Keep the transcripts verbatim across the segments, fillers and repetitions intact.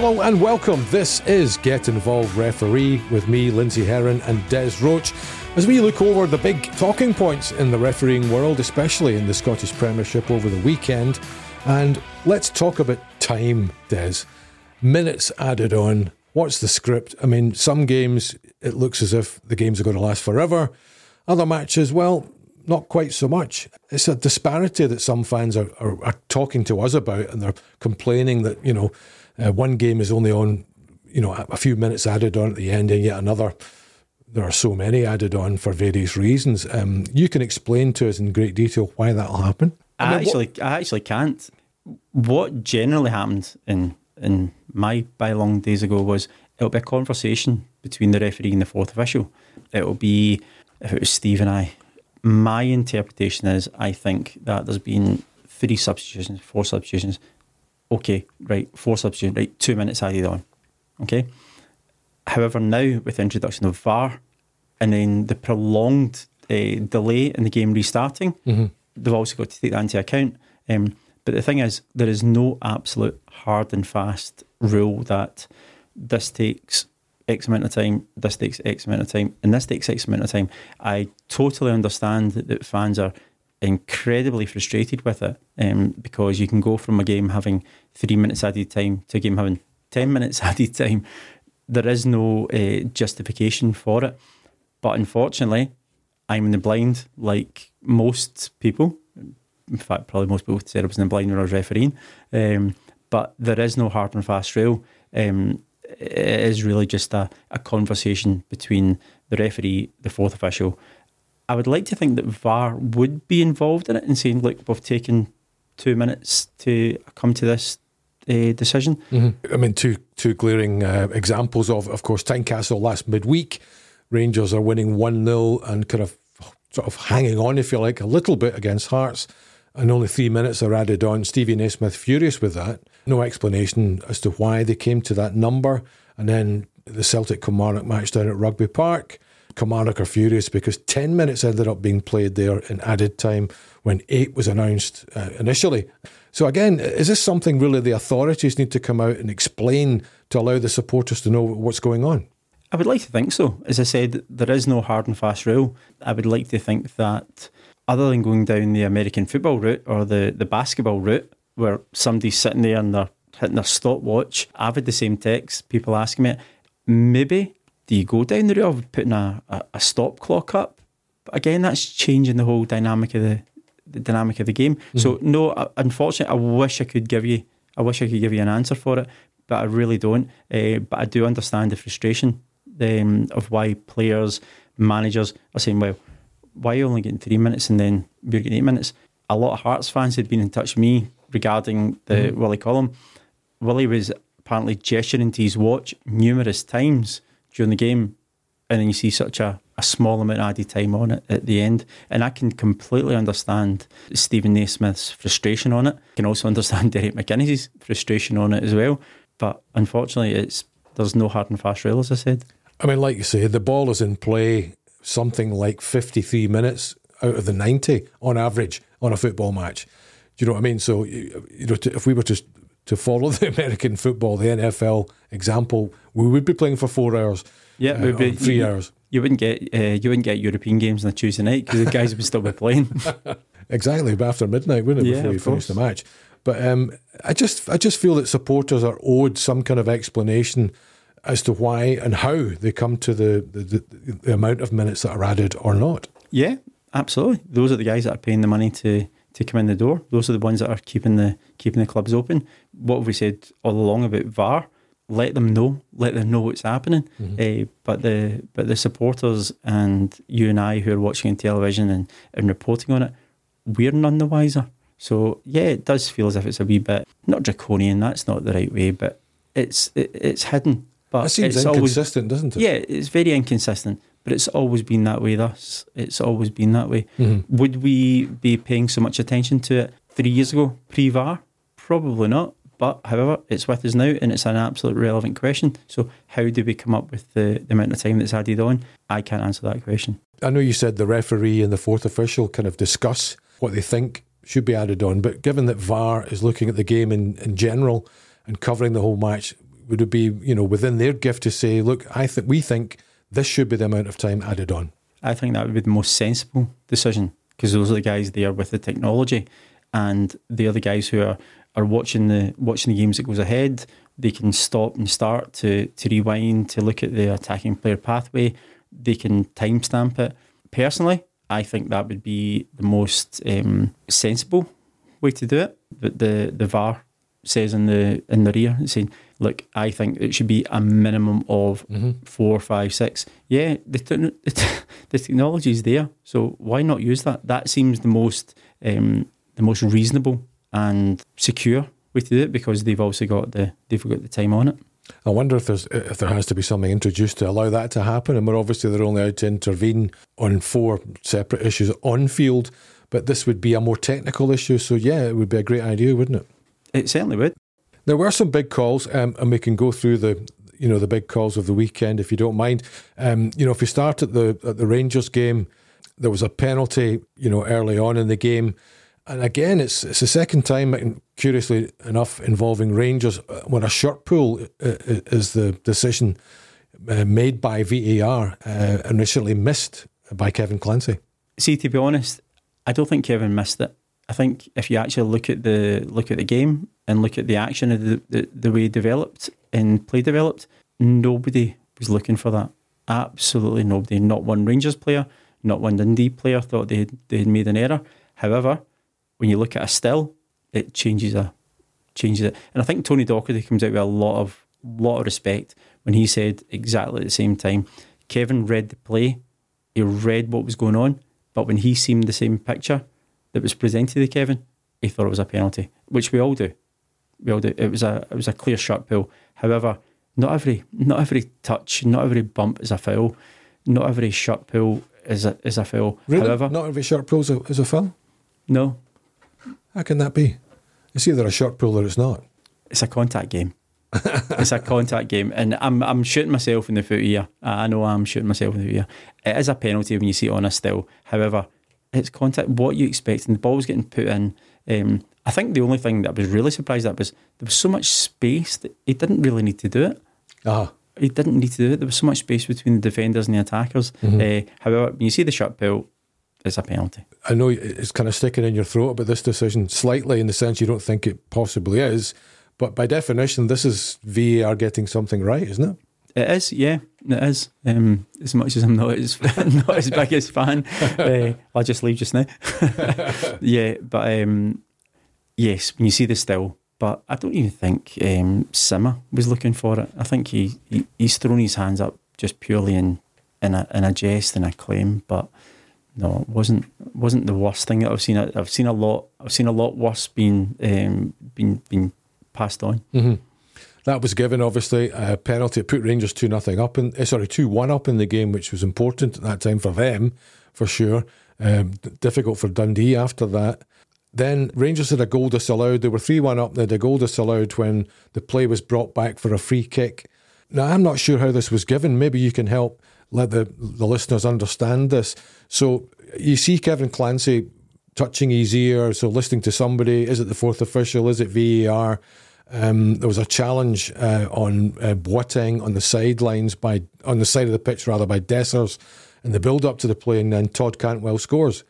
Hello and welcome. This is Get Involved Referee with me, Lindsey Heron and Des Roach, as we look over the big talking points in the refereeing world, especially in the Scottish Premiership over the weekend. And let's talk about time, Des. Minutes added on. What's the script? I mean, some games, it looks as if the games are going to last forever. Other matches, well, not quite so much. It's a disparity that some fans are, are, are talking to us about, and they're complaining that, you know, uh, one game is only on, you know, a few minutes added on at the end, and yet another, there are so many added on for various reasons. Um, you can explain to us in great detail why that'll happen. I, I mean, actually, what... I actually can't. What generally happened in in my by-long days ago was it'll be a conversation between the referee and the fourth official. It'll be, if it was Steve and I, my interpretation is I think that there's been three substitutions, four substitutions. Okay, right, four substitutions, right, two minutes added on. Okay. However, now with the introduction of V A R and then the prolonged uh, delay in the game restarting, mm-hmm. they've also got to take that into account. Um, but the thing is, there is no absolute hard and fast rule that this takes X amount of time, this takes X amount of time, and this takes X amount of time. I totally understand that fans are incredibly frustrated with it, um, because you can go from a game having three minutes added time to a game having ten minutes added time. There is no uh, justification for it. But unfortunately, I'm in the blind like most people. In fact, probably most people said I was in the blind when I was refereeing. Um, but there is no hard and fast rule. Um, it is really just a, a conversation between the referee, the fourth official. I would like to think that V A R would be involved in it and saying, look, we've taken two minutes to come to this uh, decision. Mm-hmm. I mean, two two glaring uh, examples of, of course, Tynecastle last midweek. Rangers are winning one nil and kind of sort of hanging on, if you like, a little bit against Hearts. And only three minutes are added on. Stevie Naismith furious with that. No explanation as to why they came to that number. And then the Celtic Kilmarnock match down at Rugby Park. Kilmarnock are furious because ten minutes ended up being played there in added time when eight was announced uh, initially. So again, is this something really the authorities need to come out and explain to allow the supporters to know what's going on? I would like to think so. As I said, there is no hard and fast rule. I would like to think that, other than going down the American football route or the, the basketball route, where somebody's sitting there and they're hitting their stopwatch, I've had the same text, people asking me, maybe do you go down the route of putting a, a, a stop clock up? But again, that's changing the whole dynamic of the, the dynamic of the game. Mm-hmm. So no, unfortunately, I wish I could give you, I wish I could give you an answer for it, but I really don't. Uh, but I do understand the frustration um, of why players, managers are saying, well, why are you only getting three minutes and then you're getting eight minutes? A lot of Hearts fans had been in touch with me regarding the mm-hmm. Willie Collum. Willie was apparently gesturing to his watch numerous times during the game, and then you see such a, a small amount of added time on it at the end. And I can completely understand Stephen Naismith's frustration on it. I can also understand Derek McInnes' frustration on it as well. But unfortunately, it's there's no hard and fast rule, as I said. I mean, like you say, the ball is in play something like fifty-three minutes out of the ninety on average on a football match. Do you know what I mean? So, you know, to, if we were to to follow the American football, the N F L example, we would be playing for four hours. Yeah, uh, be, three you, hours. You wouldn't get uh, you wouldn't get European games on a Tuesday night because the guys would still be playing. Exactly, but after midnight, wouldn't it? Yeah, before you finish the match. But um, I just I just feel that supporters are owed some kind of explanation as to why and how they come to the, the, the amount of minutes that are added or not. Yeah, absolutely. Those are the guys that are paying the money to to come in the door. Those are the ones that are keeping the keeping the clubs open. What have we said all along about V A R? Let them know. Let them know what's happening. Mm-hmm. Uh, but the but the supporters and you and I who are watching on television and, and reporting on it, we're none the wiser. So yeah, it does feel as if it's a wee bit, not draconian, that's not the right way, but it's it, it's hidden. But it seems it's inconsistent, always, doesn't it? Yeah, it's very inconsistent, but it's always been that way thus. It's always been that way. Mm-hmm. Would we be paying so much attention to it three years ago, pre-V A R? Probably not. But, however, it's with us now, and it's an absolute relevant question. So how do we come up with the, the amount of time that's added on? I can't answer that question. I know you said the referee and the fourth official kind of discuss what they think should be added on, but given that V A R is looking at the game in, in general and covering the whole match, would it be, you know, within their gift to say, look, I think we think this should be the amount of time added on? I think that would be the most sensible decision, because those are the guys there with the technology, and they're the guys who are, are watching the watching the games that goes ahead. They can stop and start to to rewind, to look at the attacking player pathway. They can timestamp it. Personally, I think that would be the most um, sensible way to do it. But the the V A R says in the in the rear, saying, look, I think it should be a minimum of mm-hmm. four, five, six. Yeah, the, te- the, te- the technology is there, so why not use that? That seems the most um, the most reasonable and secure way to do it, because they've also got the they've got the time on it. I wonder if there's if there has to be something introduced to allow that to happen. And we're obviously they're only out to intervene on four separate issues on field, but this would be a more technical issue. So yeah, it would be a great idea, wouldn't it? It certainly would. There were some big calls, um, and we can go through the, you know, the big calls of the weekend if you don't mind. Um, you know, if you start at the at the Rangers game, there was a penalty, you know, early on in the game, and again, it's it's the second time, curiously enough, involving Rangers when a shirt pull is the decision made by V A R uh, and recently missed by Kevin Clancy. See, to be honest, I don't think Kevin missed it. I think if you actually look at the look at the game and look at the action of the, the, the way it developed and play developed, nobody was looking for that. Absolutely nobody. Not one Rangers player, not one Dundee player thought they had, they had made an error. However, when you look at a still, it changes a changes it. And I think Tony Docherty comes out with a lot of lot of respect when he said exactly at the same time, Kevin read the play, he read what was going on, but when he seen the same picture that was presented to Kevin, he thought it was a penalty, which we all do. We all do. It was a it was a clear shirt pull. However, not every not every touch, not every bump is a foul. Not every shirt pull is a is a foul. Really? However, not every shirt pull is a, is a foul? No. How can that be? It's either a shirt pull or it's not. It's a contact game. It's a contact game, and I'm I'm shooting myself in the foot here. I know I'm shooting myself in the foot here. It is a penalty when you see it on a still. However, it's contact. What you expect, and the ball was getting put in. Um, I think the only thing that I was really surprised at was there was so much space that he didn't really need to do it. Uh-huh. He didn't need to do it. There was so much space between the defenders and the attackers. Mm-hmm. Uh, however, when you see the shirt pull, it's a penalty. I know it's kind of sticking in your throat about this decision slightly, in the sense you don't think it possibly is, but by definition, this is V A R getting something right, isn't it? It is, yeah, it is. Um, as much as I'm not his, not his biggest fan, uh, I'll just leave just now. Yeah, but um, yes, when you see the still, but I don't even think um, Simmer was looking for it. I think he, he he's thrown his hands up just purely in in a in a jest and a claim, but no, it wasn't wasn't the worst thing that I've seen. I've seen a lot. I've seen a lot worse being um, being being passed on. Mm-hmm. That was given, obviously, a penalty. It put Rangers two nothing up, in, sorry, two one up in the game, which was important at that time for them, for sure. Um, difficult for Dundee after that. Then Rangers had a goal disallowed. They were three one up. They had a goal disallowed when the play was brought back for a free kick. Now, I'm not sure how this was given. Maybe you can help let the the listeners understand this. So you see Kevin Clancy touching his ear, so listening to somebody. Is it the fourth official? Is it V A R? Um, there was a challenge uh, on uh, Boateng on the sidelines by on the side of the pitch rather by Dessers, and the build up to the play, and then Todd Cantwell scores.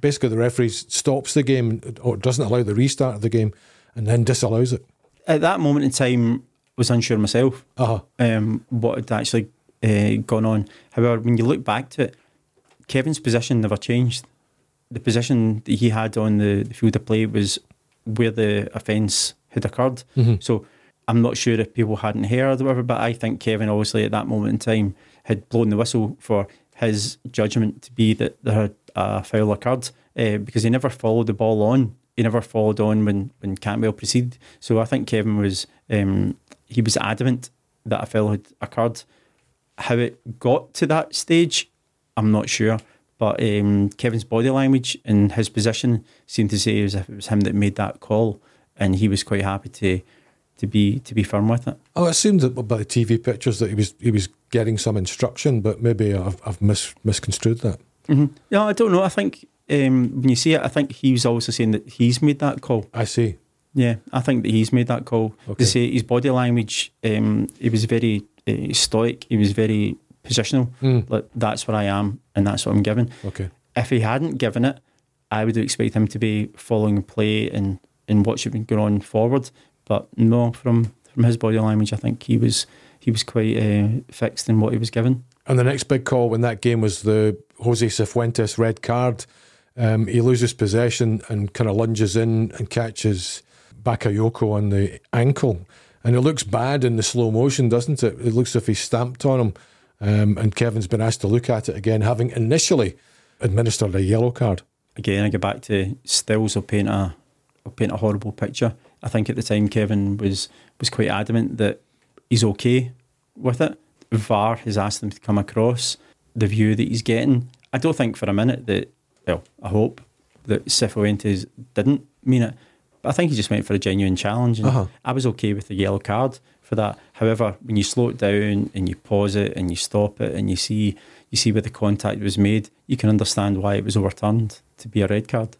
Basically, the referee stops the game or doesn't allow the restart of the game, and then disallows it. At that moment in time, I was unsure myself uh-huh. um, what had actually uh, gone on. However, when you look back to it, Kevin's position never changed. The position that he had on the, the field of play was where the offence had occurred. Mm-hmm. So I'm not sure if people hadn't heard or whatever, but I think Kevin obviously at that moment in time had blown the whistle for his judgment to be that there had a foul occurred, uh, because he never followed the ball on. He never followed on when, when Cantwell proceeded. So I think Kevin was um, he was adamant that a foul had occurred. How it got to that stage, I'm not sure, but um, Kevin's body language and his position seemed to say as if it was him that made that call. And he was quite happy to, to be to be firm with it. Oh, I assumed that by the T V pictures that he was he was getting some instruction, but maybe I've I've mis, misconstrued that. Mm-hmm. No, I don't know. I think um, when you see it, I think he was also saying that he's made that call. I see. Yeah, I think that he's made that call. Okay. They say his body language, um, he was very uh, stoic, he was very positional. Mm. Like, that's what I am and that's what I'm giving. Okay. If he hadn't given it, I would expect him to be following play and, and what should be going on forward. But no, from, from his body language, I think he was he was quite uh, fixed in what he was given. And the next big call in that game was the Jose Cifuentes red card. Um, he loses possession and kind of lunges in and catches Bakayoko on the ankle. And it looks bad in the slow motion, doesn't it? It looks as if he stamped on him. Um, and Kevin's been asked to look at it again, having initially administered a yellow card. Again, I go back to stills will paint a, will paint a horrible picture. I think at the time Kevin was, was quite adamant that he's okay with it. V A R has asked him to come across the view that he's getting. I don't think for a minute that, well, I hope that Cifuentes didn't mean it. But I think he just went for a genuine challenge. And uh-huh. I was okay with the yellow card for that. However, when you slow it down and you pause it and you stop it and you see you see where the contact was made, you can understand why it was overturned to be a red card.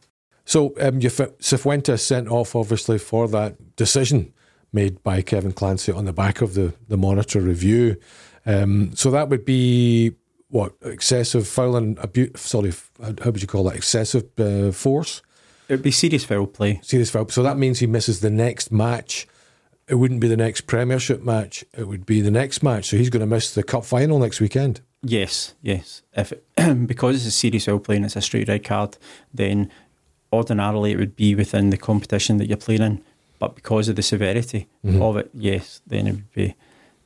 So um, Cifuentes sent off, obviously, for that decision made by Kevin Clancy on the back of the, the monitor review. Um, so that would be, what, excessive foul and abuse? Sorry, how would you call that? Excessive uh, force? It would be serious foul play. Serious foul. So that means he misses the next match. It wouldn't be the next Premiership match. It would be the next match. So he's going to miss the Cup Final next weekend. Yes, yes. If it, because it's a serious foul play and it's a straight red card, then ordinarily it would be within the competition that you're playing in. But because of the severity mm-hmm. of it, yes, then it would be,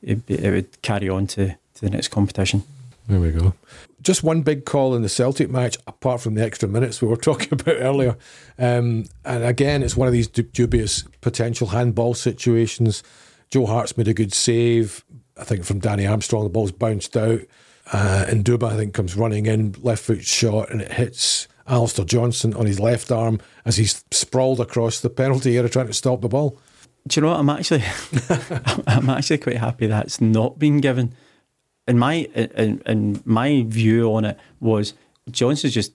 it'd be, it would carry on to, to the next competition. There we go. Just one big call in the Celtic match, apart from the extra minutes we were talking about earlier. Um, and again, it's one of these du- dubious potential handball situations. Joe Hart's made a good save, I think, from Danny Armstrong. The ball's bounced out. Uh, and Duba, I think, comes running in, left foot shot, and it hits Alistair Johnson on his left arm as he's sprawled across the penalty area trying to stop the ball. Do you know what? I'm actually, I'm actually quite happy that's not been given. And my and, and my view on it was Johnson's just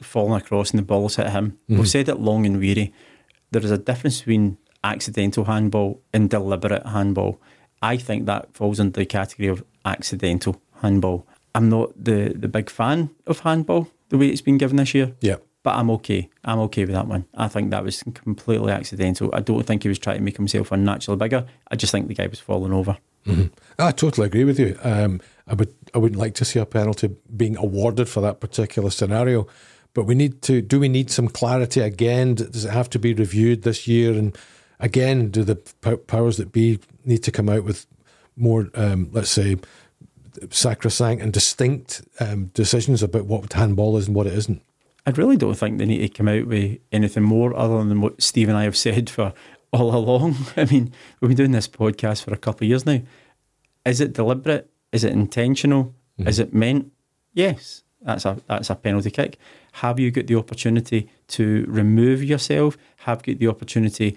fallen across and the ball's hit him. Mm-hmm. We've said it long and weary. There is a difference between accidental handball and deliberate handball. I think that falls under the category of accidental handball. I'm not the, the big fan of handball, the way it's been given this year. Yeah. But I'm okay. I'm okay with that one. I think that was completely accidental. I don't think he was trying to make himself unnaturally bigger. I just think the guy was falling over. Mm-hmm. I totally agree with you. Um, I would, I wouldn't like to see a penalty being awarded for that particular scenario. But we need to. Do we need some clarity again? Does it have to be reviewed this year? And again, do the powers that be need to come out with more, um, let's say, sacrosanct and distinct um, decisions about what handball is and what it isn't? I really don't think they need to come out with anything more other than what Steve and I have said for all along. I mean, we've been doing this podcast for a couple of years now. Is it deliberate? Is it intentional? Mm-hmm. Is it meant? Yes, that's a that's a penalty kick. Have you got the opportunity to remove yourself? Have you got the opportunity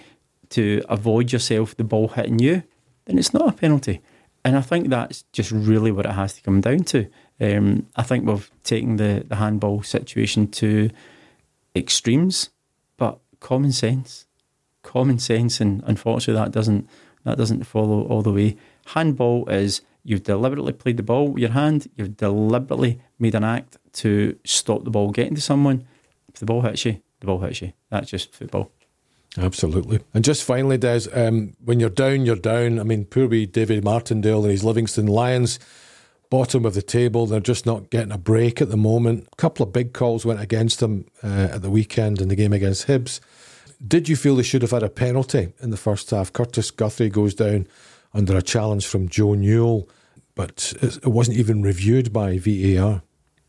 to avoid yourself, the ball hitting you? Then it's not a penalty. And I think that's just really what it has to come down to. Um, I think we've taken the, the handball situation to extremes, but common sense. Common sense, and unfortunately that doesn't that doesn't follow all the way. Handball is you've deliberately played the ball with your hand, you've deliberately made an act to stop the ball getting to someone. If the ball hits you, the ball hits you. That's just football. Absolutely. And just finally, Des, um, when you're down, you're down. I mean, poor wee David Martindale and his Livingston Lions, bottom of the table, they're just not getting a break at the moment. A couple of big calls went against them uh, at the weekend in the game against Hibs. Did you feel they should have had a penalty in the first half? Curtis Guthrie goes down under a challenge from Joe Newell, but it wasn't even reviewed by V A R.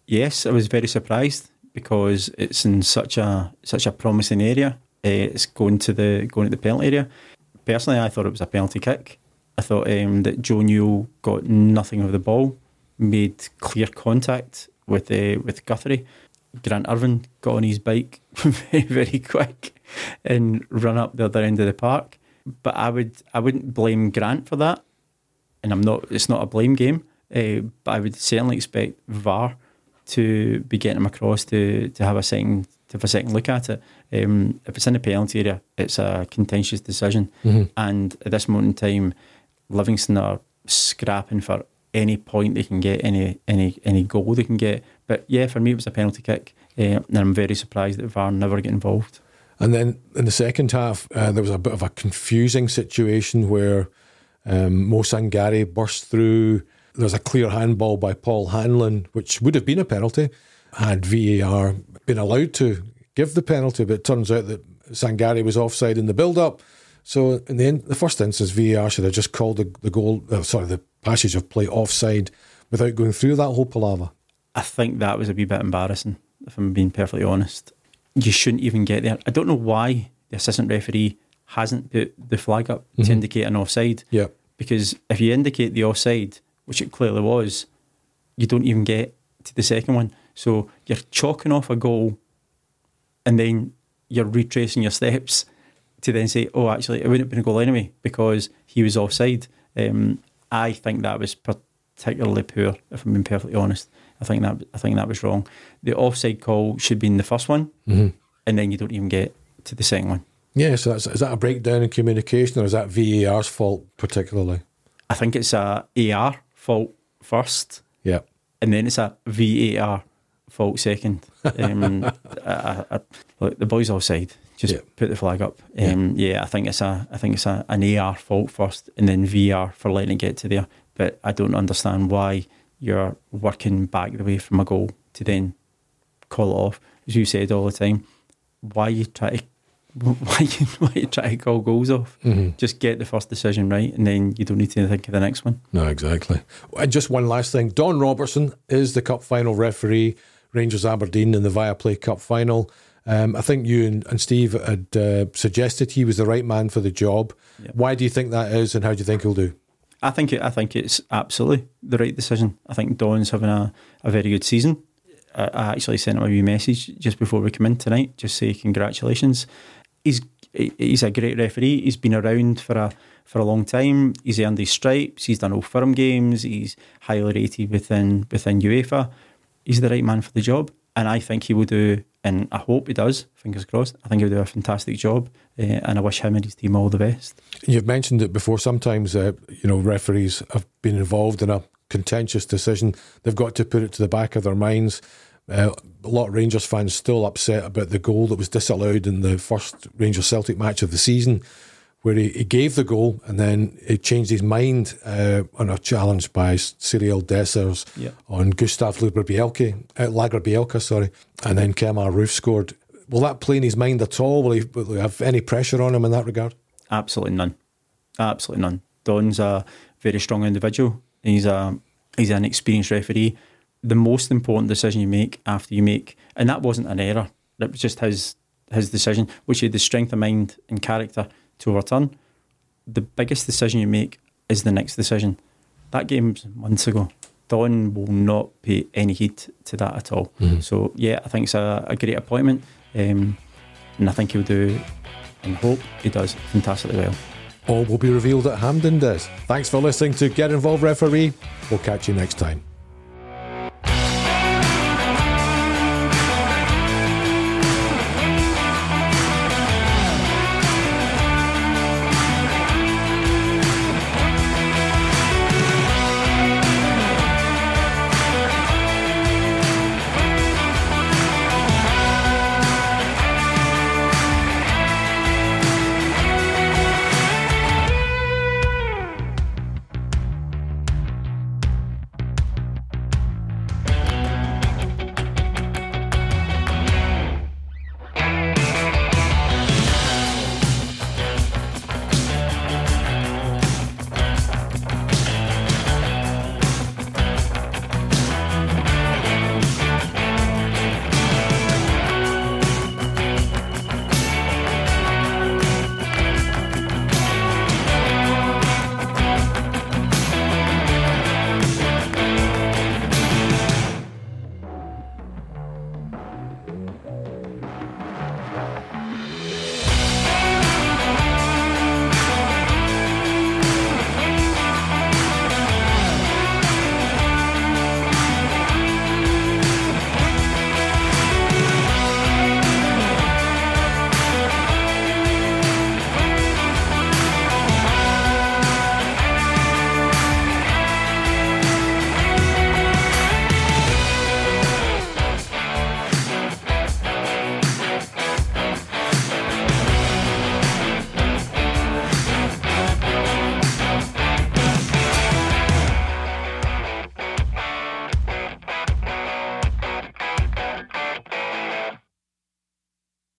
Yes, I was very surprised because it's in such a such a promising area. Uh, it's going to the going to the penalty area. Personally, I thought it was a penalty kick. I thought um, that Joe Newell got nothing of the ball, made clear contact with uh, with Guthrie. Grant Irvine got on his bike very, very quick and run up the other end of the park. But I would, I wouldn't blame Grant for that. And I'm not, it's not a blame game. Uh, but I would certainly expect V A R to be getting him across to, to have a second to have a second look at it. Um, if it's in the penalty area, it's a contentious decision. Mm-hmm. And at this moment in time, Livingston are scrapping for any point they can get, any any any goal they can get. But yeah, for me, it was a penalty kick. Uh, and I'm very surprised that V A R never get involved. And then in the second half, uh, there was a bit of a confusing situation where um, Mo Sangare burst through. There's a clear handball by Paul Hanlon, which would have been a penalty had V A R been allowed to give the penalty, but it turns out that Sangare was offside in the build-up. So in the, in, the first instance, V A R should have just called the, the goal, uh, sorry, the passage of play offside without going through that whole palaver. I think that was a wee bit embarrassing, if I'm being perfectly honest. You shouldn't even get there. I don't know why the assistant referee hasn't put the flag up mm-hmm. to indicate an offside. Yeah. Because if you indicate the offside, which it clearly was, you don't even get to the second one. So you're chalking off a goal and then you're retracing your steps to then say, oh, actually, it wouldn't have been a goal anyway because he was offside. Um, I think that was particularly poor, if I'm being perfectly honest. I think that I think that was wrong. The offside call should be in the first one, mm-hmm. and then you don't even get to the second one. Yeah, so that's, is that a breakdown in communication, or is that V A R's fault particularly? I think it's a A R fault first, yeah, and then it's a V A R fault second. Um, I, I, look, the boys offside. Just yeah. put the flag up. Um, yeah. yeah, I think it's a I think it's a, an A R fault first, and then V A R for letting it get to there. But I don't understand why you're working back the way from a goal to then call it off. As you said all the time, why you try to why you, why you try to call goals off? Mm-hmm. Just get the first decision right, and then you don't need to think of the next one. No, exactly. And just one last thing: Don Robertson is the Cup Final referee, Rangers Aberdeen in the Viaplay Cup Final. Um, I think you and, and Steve had uh, suggested he was the right man for the job. Yep. Why do you think that is, and how do you think he'll do? I think it, I think it's absolutely the right decision. I think Don's having a, a very good season. I, I actually sent him a wee message just before we came in tonight, just say congratulations. He's he's a great referee. He's been around for a for a long time. He's earned his stripes. He's done Old Firm games. He's highly rated within within UEFA. He's the right man for the job, and I think he will do. And I hope he does, fingers crossed. I think he'll do a fantastic job, uh, and I wish him and his team all the best. You've mentioned it before. Sometimes, uh, you know, referees have been involved in a contentious decision. They've got to put it to the back of their minds. Uh, a lot of Rangers fans still upset about the goal that was disallowed in the first Rangers-Celtic match of the season, where he, he gave the goal and then he changed his mind uh, on a challenge by Cyril Dessers yeah. on Gustav Lagerbielka, uh, Lagerbielka, sorry, and then Kemar Roof scored. Will that play in his mind at all? Will he, will he have any pressure on him in that regard? Absolutely none. Absolutely none. Don's a very strong individual. He's a he's an experienced referee. The most important decision you make after you make, and that wasn't an error, it was just his his decision, which he had the strength of mind and character to overturn. The biggest decision you make is the next decision. That game was months ago. Don will not pay any heed to that at all. Mm-hmm. So yeah, I think it's a, a great appointment, um, and I think he'll do, and hope he does, fantastically well. All will be revealed at Hampden, Des. Thanks for listening to Get Involved Referee. We'll catch you next time.